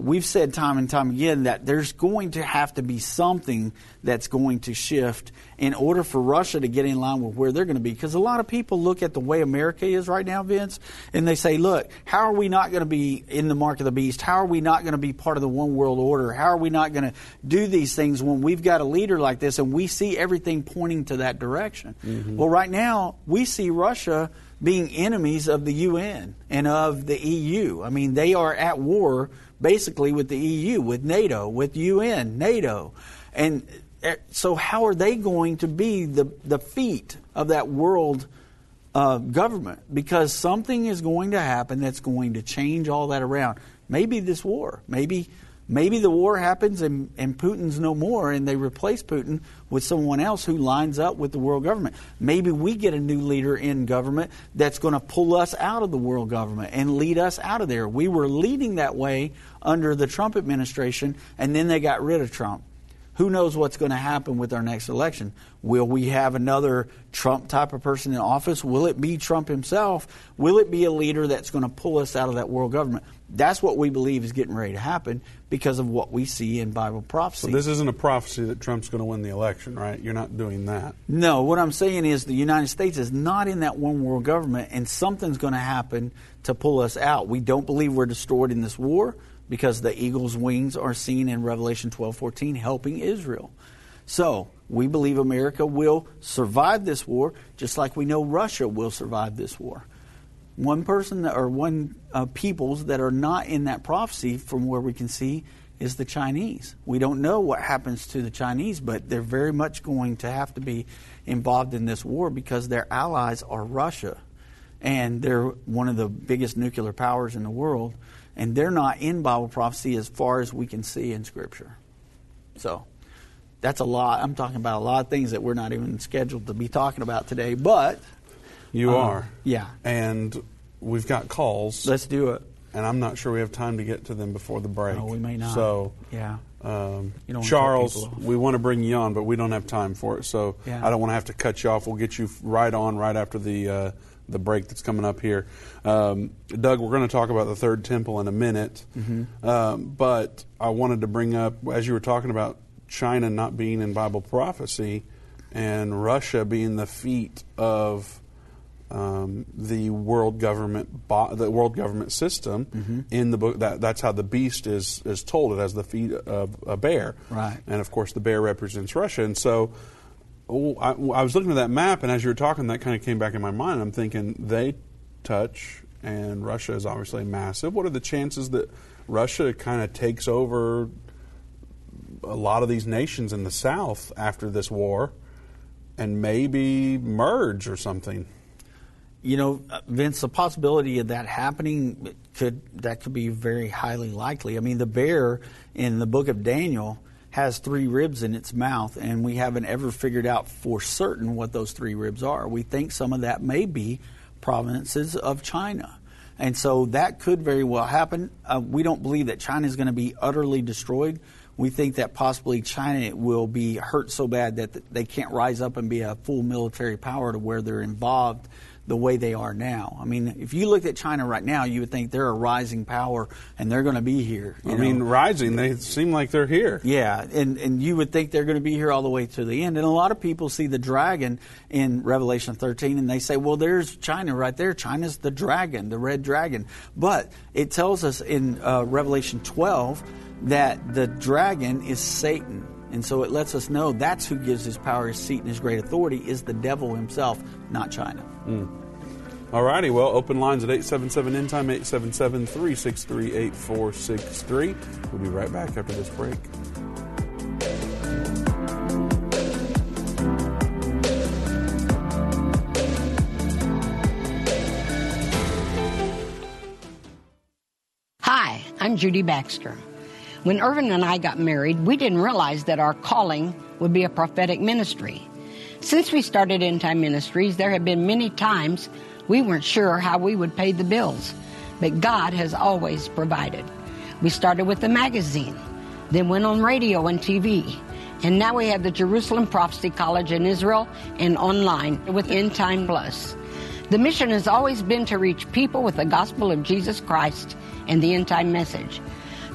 We've said time and time again that there's going to have to be something that's going to shift in order for Russia to get in line with where they're going to be. Because a lot of people look at the way America is right now, Vince, and they say, look, how are we not going to be in the mark of the beast? How are we not going to be part of the one world order? How are we not going to do these things when we've got a leader like this and we see everything pointing to that direction? Mm-hmm. Well, right now, we see Russia being enemies of the UN and of the EU. I mean, they are at war basically with the EU, with NATO, with UN, NATO. And so how are they going to be the feet of that world government? Because something is going to happen that's going to change all that around. Maybe this war. Maybe the war happens and Putin's no more, and they replace Putin with someone else who lines up with the world government. Maybe we get a new leader in government that's going to pull us out of the world government and lead us out of there. We were leading that way under the Trump administration, and then they got rid of Trump. Who knows what's going to happen with our next election? Will we have another Trump type of person in office? Will it be Trump himself? Will it be a leader that's going to pull us out of that world government? That's what we believe is getting ready to happen because of what we see in Bible prophecy. So this isn't a prophecy that Trump's going to win the election, right? You're not doing that. No, what I'm saying is the United States is not in that one world government, and something's going to happen to pull us out. We don't believe we're destroyed in this war, because the eagle's wings are seen in Revelation 12:14 helping Israel. So we believe America will survive this war, just like we know Russia will survive this war. One person or one peoples that are not in that prophecy from where we can see is the Chinese. We don't know what happens to the Chinese, but they're very much going to have to be involved in this war because their allies are Russia. And they're one of the biggest nuclear powers in the world. And they're not in Bible prophecy as far as we can see in Scripture. So that's a lot. I'm talking about a lot of things that we're not even scheduled to be talking about today, but... You are. Yeah. And we've got calls. Let's do it. And I'm not sure we have time to get to them before the break. No, we may not. So, yeah. Charles, we want to bring you on, but we don't have time for it. So yeah. I don't want to have to cut you off. We'll get you right on right after the break that's coming up here. Doug, we're going to talk about the third temple in a minute, but I wanted to bring up, as you were talking about China not being in Bible prophecy and Russia being the feet of the world government, the world government system in the book. That's how the beast is told, it has the feet of a bear. Right. And of course the bear represents Russia. And so I was looking at that map, and as you were talking, that kind of came back in my mind. I'm thinking they touch, and Russia is obviously massive. What are the chances that Russia kind of takes over a lot of these nations in the South after this war and maybe merge or something? You know, Vince, the possibility of that happening could be very highly likely. I mean, the bear in the book of Daniel has three ribs in its mouth, and we haven't ever figured out for certain what those three ribs are. We think some of that may be provinces of China. And so that could very well happen. We don't believe that China is going to be utterly destroyed. We think that possibly China will be hurt so bad that they can't rise up and be a full military power to where they're involved the way they are now. I mean, if you looked at China right now, you would think they're a rising power and they're going to be here. I mean, rising, they seem like they're here. Yeah, and you would think they're going to be here all the way to the end. And a lot of people see the dragon in Revelation 13 and they say, well, there's China right there. China's the dragon, the red dragon. But it tells us in Revelation 12 that the dragon is Satan. And so it lets us know that's who gives his power, his seat, and his great authority is the devil himself, not China. All righty. Well, open lines at 877-END-TIME, 877-363-8463. We'll be right back after this break. Hi, I'm Judy Baxter. When Irvin and I got married, we didn't realize that our calling would be a prophetic ministry. Since we started End Time Ministries, there have been many times we weren't sure how we would pay the bills, but God has always provided. We started with a magazine, then went on radio and TV, and now we have the Jerusalem Prophecy College in Israel and online with End Time Plus. The mission has always been to reach people with the gospel of Jesus Christ and the end time message.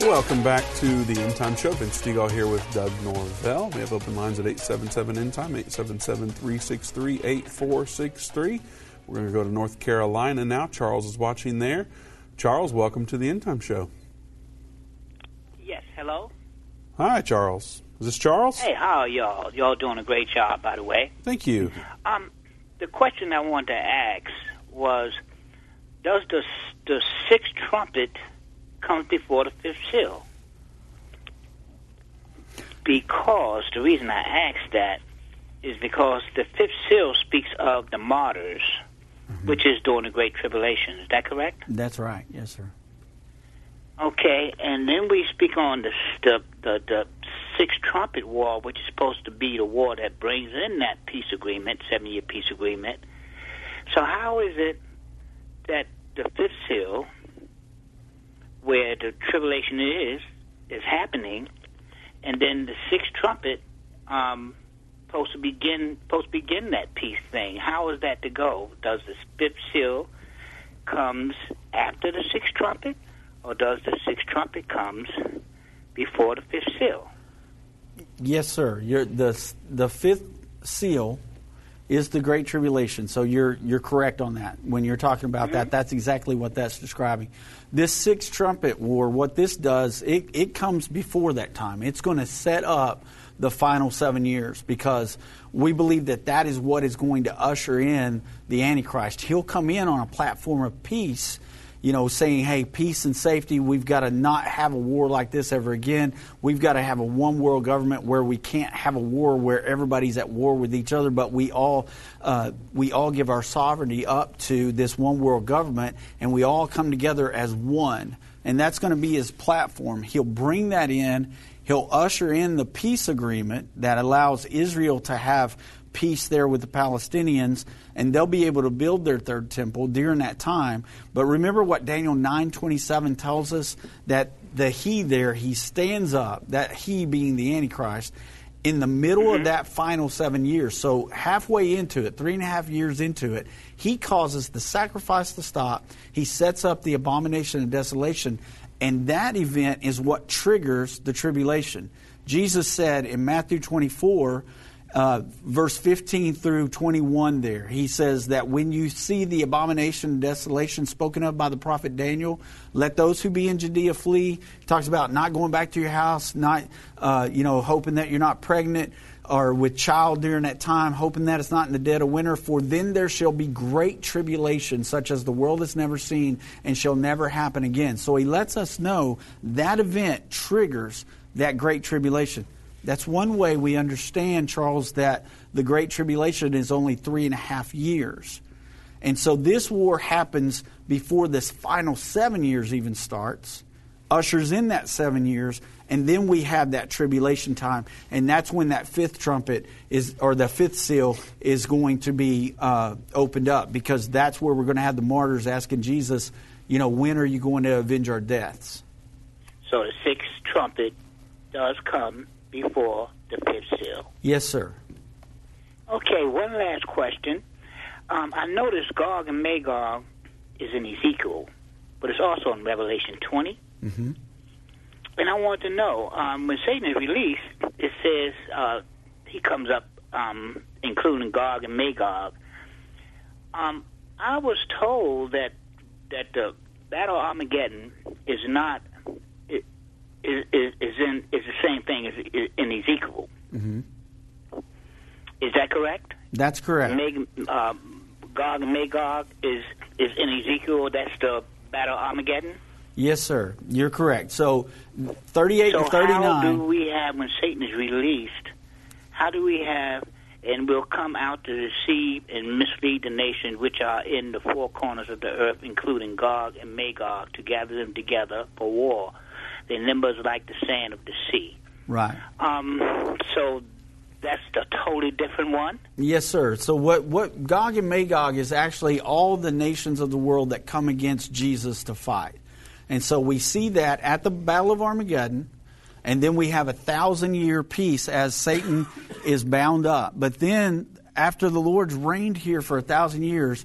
Welcome back to the End Time Show. Vince Stegall here with Doug Norvell. We have open lines at 877-END-TIME, 877-363-8463. We're going to go to North Carolina now. Charles is watching there. Charles, welcome to the End Time Show. Yes, hello. Hi, Charles. Is this Charles? Hey, how are y'all? Y'all doing a great job, by the way. Thank you. the question I wanted to ask was, does the sixth trumpet come before the fifth seal? Because the reason I ask that is because the fifth seal speaks of the martyrs, mm-hmm. which is during the Great Tribulation. Is that correct? That's right. Yes, sir. Okay, and then we speak on the sixth trumpet war, which is supposed to be the war that brings in that peace agreement, 7-year peace agreement. So how is it that the fifth seal, where the tribulation is happening, and then the sixth trumpet supposed to begin that peace thing? How is that to go? Does the fifth seal comes after the sixth trumpet, or does the sixth trumpet comes before the fifth seal? Yes, sir. The fifth seal is the Great Tribulation. So you're correct on that. When you're talking about mm-hmm. that's exactly what that's describing. This sixth trumpet war, what this does, it comes before that time. It's going to set up the final 7 years, because we believe that is what is going to usher in the Antichrist. He'll come in on a platform of peace, you know, saying, hey, peace and safety, we've got to not have a war like this ever again. We've got to have a one-world government where we can't have a war where everybody's at war with each other, but we all give our sovereignty up to this one-world government, and we all come together as one. And that's going to be his platform. He'll bring that in. He'll usher in the peace agreement that allows Israel to have peace there with the Palestinians, and they'll be able to build their third temple during that time. But remember what Daniel 9:27 tells us, that he stands up, that he being the Antichrist, in the middle mm-hmm. of that final 7 years. So halfway into it, 3.5 years into it, he causes the sacrifice to stop. He sets up the abomination of desolation, and that event is what triggers the tribulation. Jesus said in Matthew 24, verse 15 through 21 there, he says that when you see the abomination and desolation spoken of by the prophet Daniel, let those who be in Judea flee. He talks about not going back to your house, not hoping that you're not pregnant or with child during that time, hoping that it's not in the dead of winter. For then there shall be great tribulation, such as the world has never seen and shall never happen again. So he lets us know that event triggers that great tribulation. That's one way we understand, Charles, that the Great Tribulation is only 3.5 years. And so this war happens before this final 7 years even starts, ushers in that 7 years, and then we have that tribulation time. And that's when that fifth trumpet is, or the fifth seal is going to be opened up, because that's where we're going to have the martyrs asking Jesus, when are you going to avenge our deaths? So the sixth trumpet does come before the fifth seal. Yes, sir. Okay, one last question. I noticed Gog and Magog is in Ezekiel, but it's also in Revelation 20. Mm-hmm. And I want to know, when Satan is released, it says he comes up, including Gog and Magog. I was told that the Battle of Armageddon is not... Is the same thing as in Ezekiel. Mm-hmm. Is that correct? That's correct. Gog and Magog is in Ezekiel. That's the Battle of Armageddon? Yes, sir. You're correct. So 38 to 39. How do we have, when Satan is released, how do we have, and will come out to deceive and mislead the nations which are in the four corners of the earth, including Gog and Magog, to gather them together for war? Their numbers like the sand of the sea. Right. So that's a totally different one? Yes, sir. So what Gog and Magog is actually all the nations of the world that come against Jesus to fight. And so we see that at the Battle of Armageddon, and then we have a 1,000-year peace as Satan is bound up. But then after the Lord's reigned here for 1,000 years,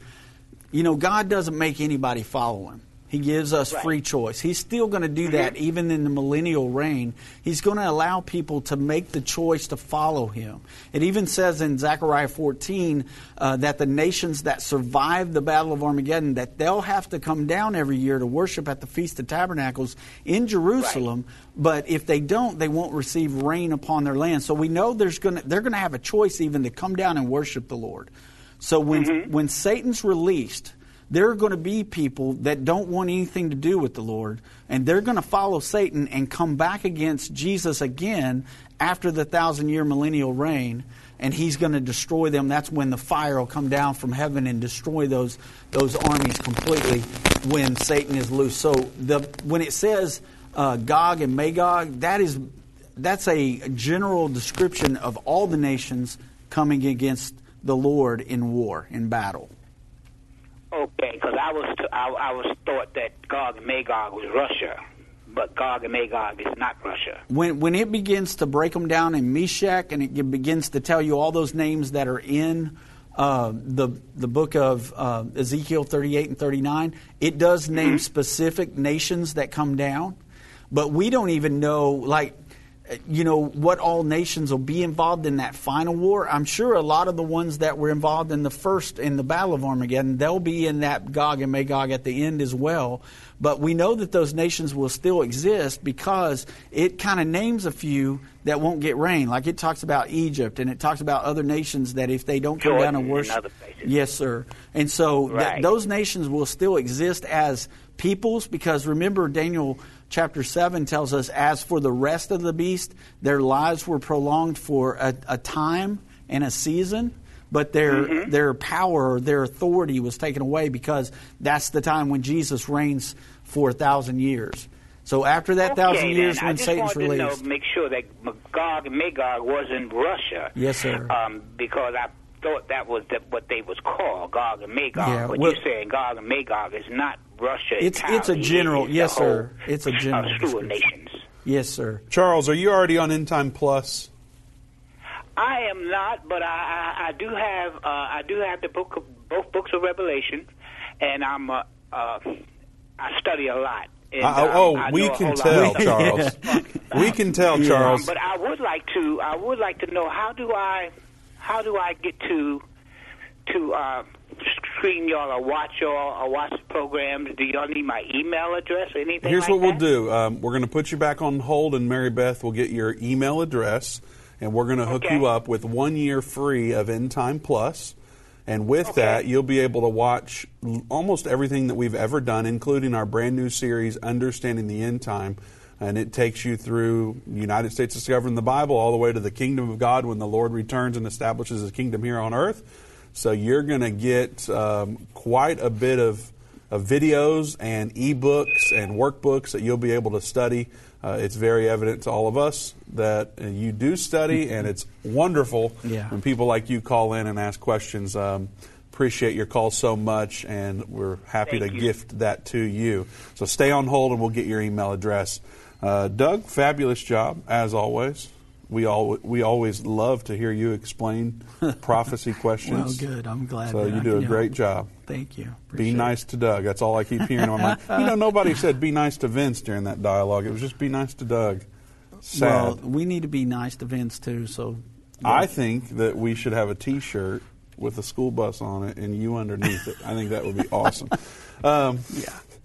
God doesn't make anybody follow him. He gives us right. free choice. He's still going to do that mm-hmm. even in the millennial reign. He's going to allow people to make the choice to follow him. It even says in Zechariah 14 that the nations that survive the Battle of Armageddon, that they'll have to come down every year to worship at the Feast of Tabernacles in Jerusalem. Right. But if they don't, they won't receive rain upon their land. So we know they're going to have a choice even to come down and worship the Lord. So when Satan's released, there are going to be people that don't want anything to do with the Lord, and they're going to follow Satan and come back against Jesus again after the 1,000-year millennial reign, and he's going to destroy them. That's when the fire will come down from heaven and destroy those armies completely when Satan is loose. So when it says Gog and Magog, that's a general description of all the nations coming against the Lord in war, in battle. Okay, because I was thought that Gog and Magog was Russia, but Gog and Magog is not Russia. When it begins to break them down in Meshach, and it begins to tell you all those names that are in the book of Ezekiel 38 and 39, it does name specific nations that come down, but we don't even know, like, you know, what all nations will be involved in that final war. I'm sure a lot of the ones that were involved in the Battle of Armageddon, they'll be in that Gog and Magog at the end as well. But we know that those nations will still exist because it kind of names a few that won't get rain. Like it talks about Egypt, and it talks about other nations that if they don't come down and worship. Yes, sir. And so those nations will still exist as peoples, because remember Daniel chapter 7 tells us, as for the rest of the beast, their lives were prolonged for a time and a season, but their power or their authority was taken away, because that's the time when Jesus reigns for 1,000 years. So after that 1,000 years, when Satan's released. I just wanted to make sure that Gog and Magog wasn't Russia. Yes, sir. Because I thought that was what they was called, Gog and Magog. Yeah, but you're saying Gog and Magog is not Russia. It's a general, yes, sir. It's a general. Slew of nations. Yes, sir. Charles, are you already on End Time Plus? I am not, but I do have the both books of Revelation, and I'm I study a lot. And, we can tell, Charles. We can tell, Charles. But I would like to know how do I get to screen y'all or watch y'all or watch programs? Do y'all need my email address or anything? Here's what we'll do. We're going to put you back on hold, and Mary Beth will get your email address, and we're going to hook you up with 1 year free of End Time Plus. And with that, you'll be able to watch almost everything that we've ever done, including our brand new series, Understanding the End Time. And it takes you through the United States discovering the Bible all the way to the kingdom of God when the Lord returns and establishes his kingdom here on earth. So you're going to get quite a bit of videos and ebooks and workbooks that you'll be able to study. It's very evident to all of us that you do study, and it's wonderful when people like you call in and ask questions. Appreciate your call so much, and we're happy to gift that to you. So stay on hold, and we'll get your email address. Doug, fabulous job, as always. We always love to hear you explain prophecy questions. Well, good. I'm glad. So you do a great job. Thank you. Appreciate be nice to Doug. That's all I keep hearing on my mind. Nobody said be nice to Vince during that dialogue. It was just be nice to Doug. Sad. Well, we need to be nice to Vince, too. So I think that we should have a T-shirt with a school bus on it and you underneath it. I think that would be awesome.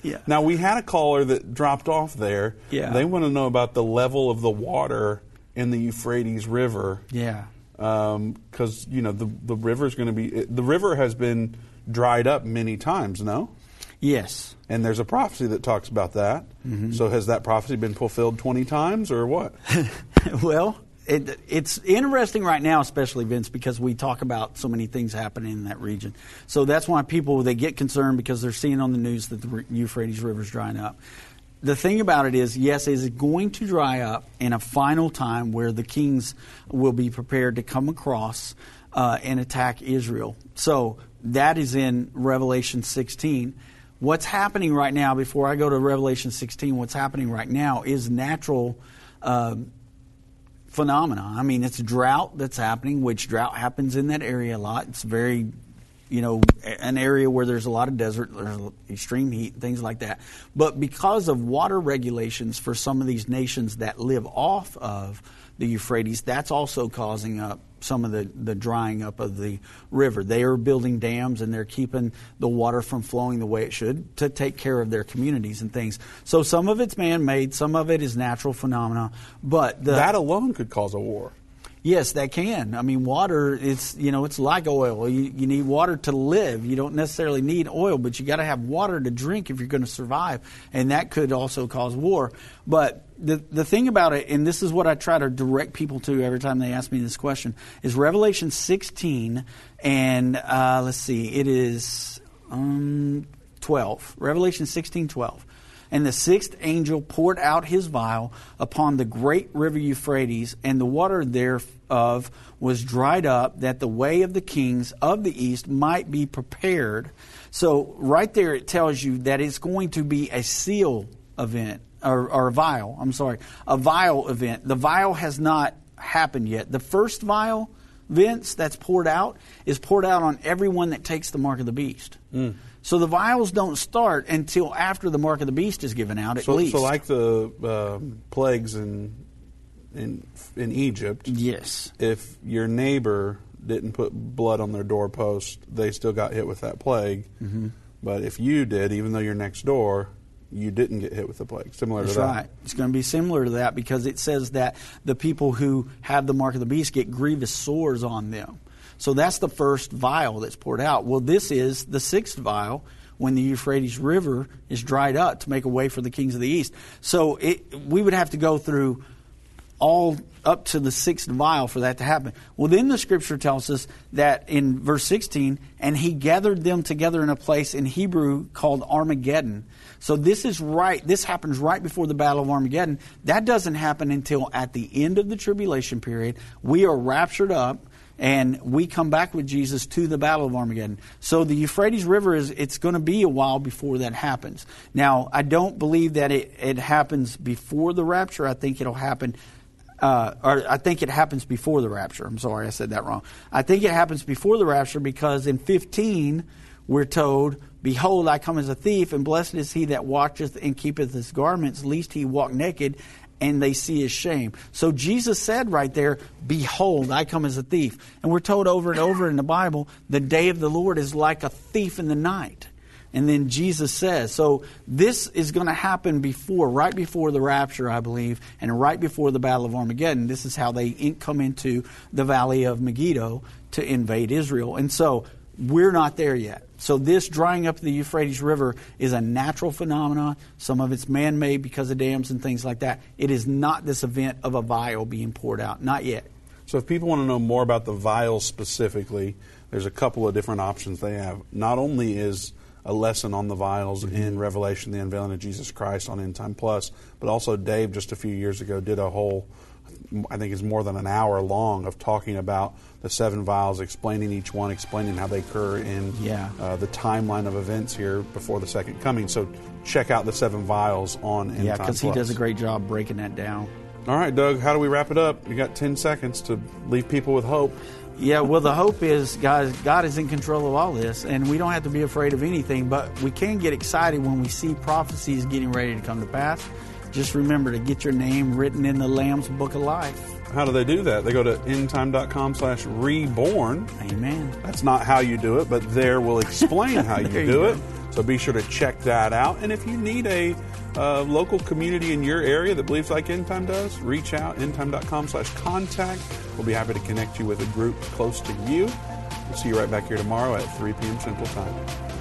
Yeah. Now, we had a caller that dropped off there. Yeah. They want to know about the level of the water in the Euphrates River. Yeah. Because, the river's going to be... the river has been dried up many times, no? Yes. And there's a prophecy that talks about that. Mm-hmm. So has that prophecy been fulfilled 20 times or what? Well, it's interesting right now, especially, Vince, because we talk about so many things happening in that region. So that's why people, they get concerned because they're seeing on the news that the Euphrates River's drying up. The thing about it is, yes, it is going to dry up in a final time where the kings will be prepared to come across and attack Israel. So that is in Revelation 16. What's happening right now, before I go to Revelation 16, what's happening right now is natural phenomena. I mean, it's drought that's happening, which drought happens in that area a lot. It's very... an area where there's a lot of desert, there's extreme heat, things like that. But because of water regulations for some of these nations that live off of the Euphrates, that's also causing up some of the drying up of the river. They are building dams, and they're keeping the water from flowing the way it should to take care of their communities and things. So some of it's man-made, some of it is natural phenomena. But that alone could cause a war. Yes, that can. I mean, water, it's, you know, it's like oil. You need water to live. You don't necessarily need oil, but you got to have water to drink if you're going to survive. And that could also cause war. But the thing about it, and this is what I try to direct people to every time they ask me this question, is Revelation 16 and, let's see, it is 12. Revelation 16:12. And the sixth angel poured out his vial upon the great river Euphrates, and the water thereof was dried up, that the way of the kings of the east might be prepared. So right there it tells you that it's going to be a seal event, or a vial, I'm sorry, a vial event. The vial has not happened yet. The first vial, Vince, that's poured out is poured out on everyone that takes the mark of the beast. Mm. So the vials don't start until after the mark of the beast is given out, at least. So like the plagues in Egypt, yes. If your neighbor didn't put blood on their doorpost, they still got hit with that plague. Mm-hmm. But if you did, even though you're next door, you didn't get hit with the plague. Similar to that. That's right. It's going to be similar to that because it says that the people who have the mark of the beast get grievous sores on them. So that's the first vial that's poured out. Well, this is the sixth vial when the Euphrates River is dried up to make a way for the kings of the east. So we would have to go through all up to the sixth vial for that to happen. Well, then the scripture tells us that in verse 16, and he gathered them together in a place in Hebrew called Armageddon. So this is right. This happens right before the Battle of Armageddon. That doesn't happen until at the end of the tribulation period. We are raptured up. And we come back with Jesus to the Battle of Armageddon. So the Euphrates River it's going to be a while before that happens. Now, I don't believe that it happens before the rapture. I think it'll happen, or I think it happens before the rapture. I'm sorry, I said that wrong. I think it happens before the rapture because in 15 we're told, "Behold, I come as a thief, and blessed is he that watcheth and keepeth his garments, lest he walk naked and they see his shame." So Jesus said right there, "Behold, I come as a thief." And we're told over and over in the Bible, the day of the Lord is like a thief in the night. And then Jesus says, so this is going to happen right before the rapture, I believe, and right before the Battle of Armageddon. This is how they come into the Valley of Megiddo to invade Israel. And so we're not there yet. So this drying up of the Euphrates River is a natural phenomenon. Some of it's man-made because of dams and things like that. It is not this event of a vial being poured out. Not yet. So if people want to know more about the vial specifically, there's a couple of different options they have. Not only is a lesson on the vials in Revelation, the unveiling of Jesus Christ on End Time Plus, but also Dave just a few years ago did a whole, I think it's more than an hour long, of talking about the seven vials, explaining each one, explaining how they occur in the timeline of events here before the second coming. So check out the seven vials on End Time Plus. Yeah, because he does a great job breaking that down. All right, Doug, how do we wrap it up? You got 10 seconds to leave people with hope. Yeah, well, the hope is, guys, God is in control of all this, and we don't have to be afraid of anything, but we can get excited when we see prophecies getting ready to come to pass. Just remember to get your name written in the Lamb's Book of Life. How do they do that? They go to endtime.com/reborn. Amen. That's not how you do it, but there we'll explain how you do it. So be sure to check that out. And if you need a local community in your area that believes like End Time does, reach out, endtime.com/contact. We'll be happy to connect you with a group close to you. We'll see you right back here tomorrow at 3 p.m. Central Time.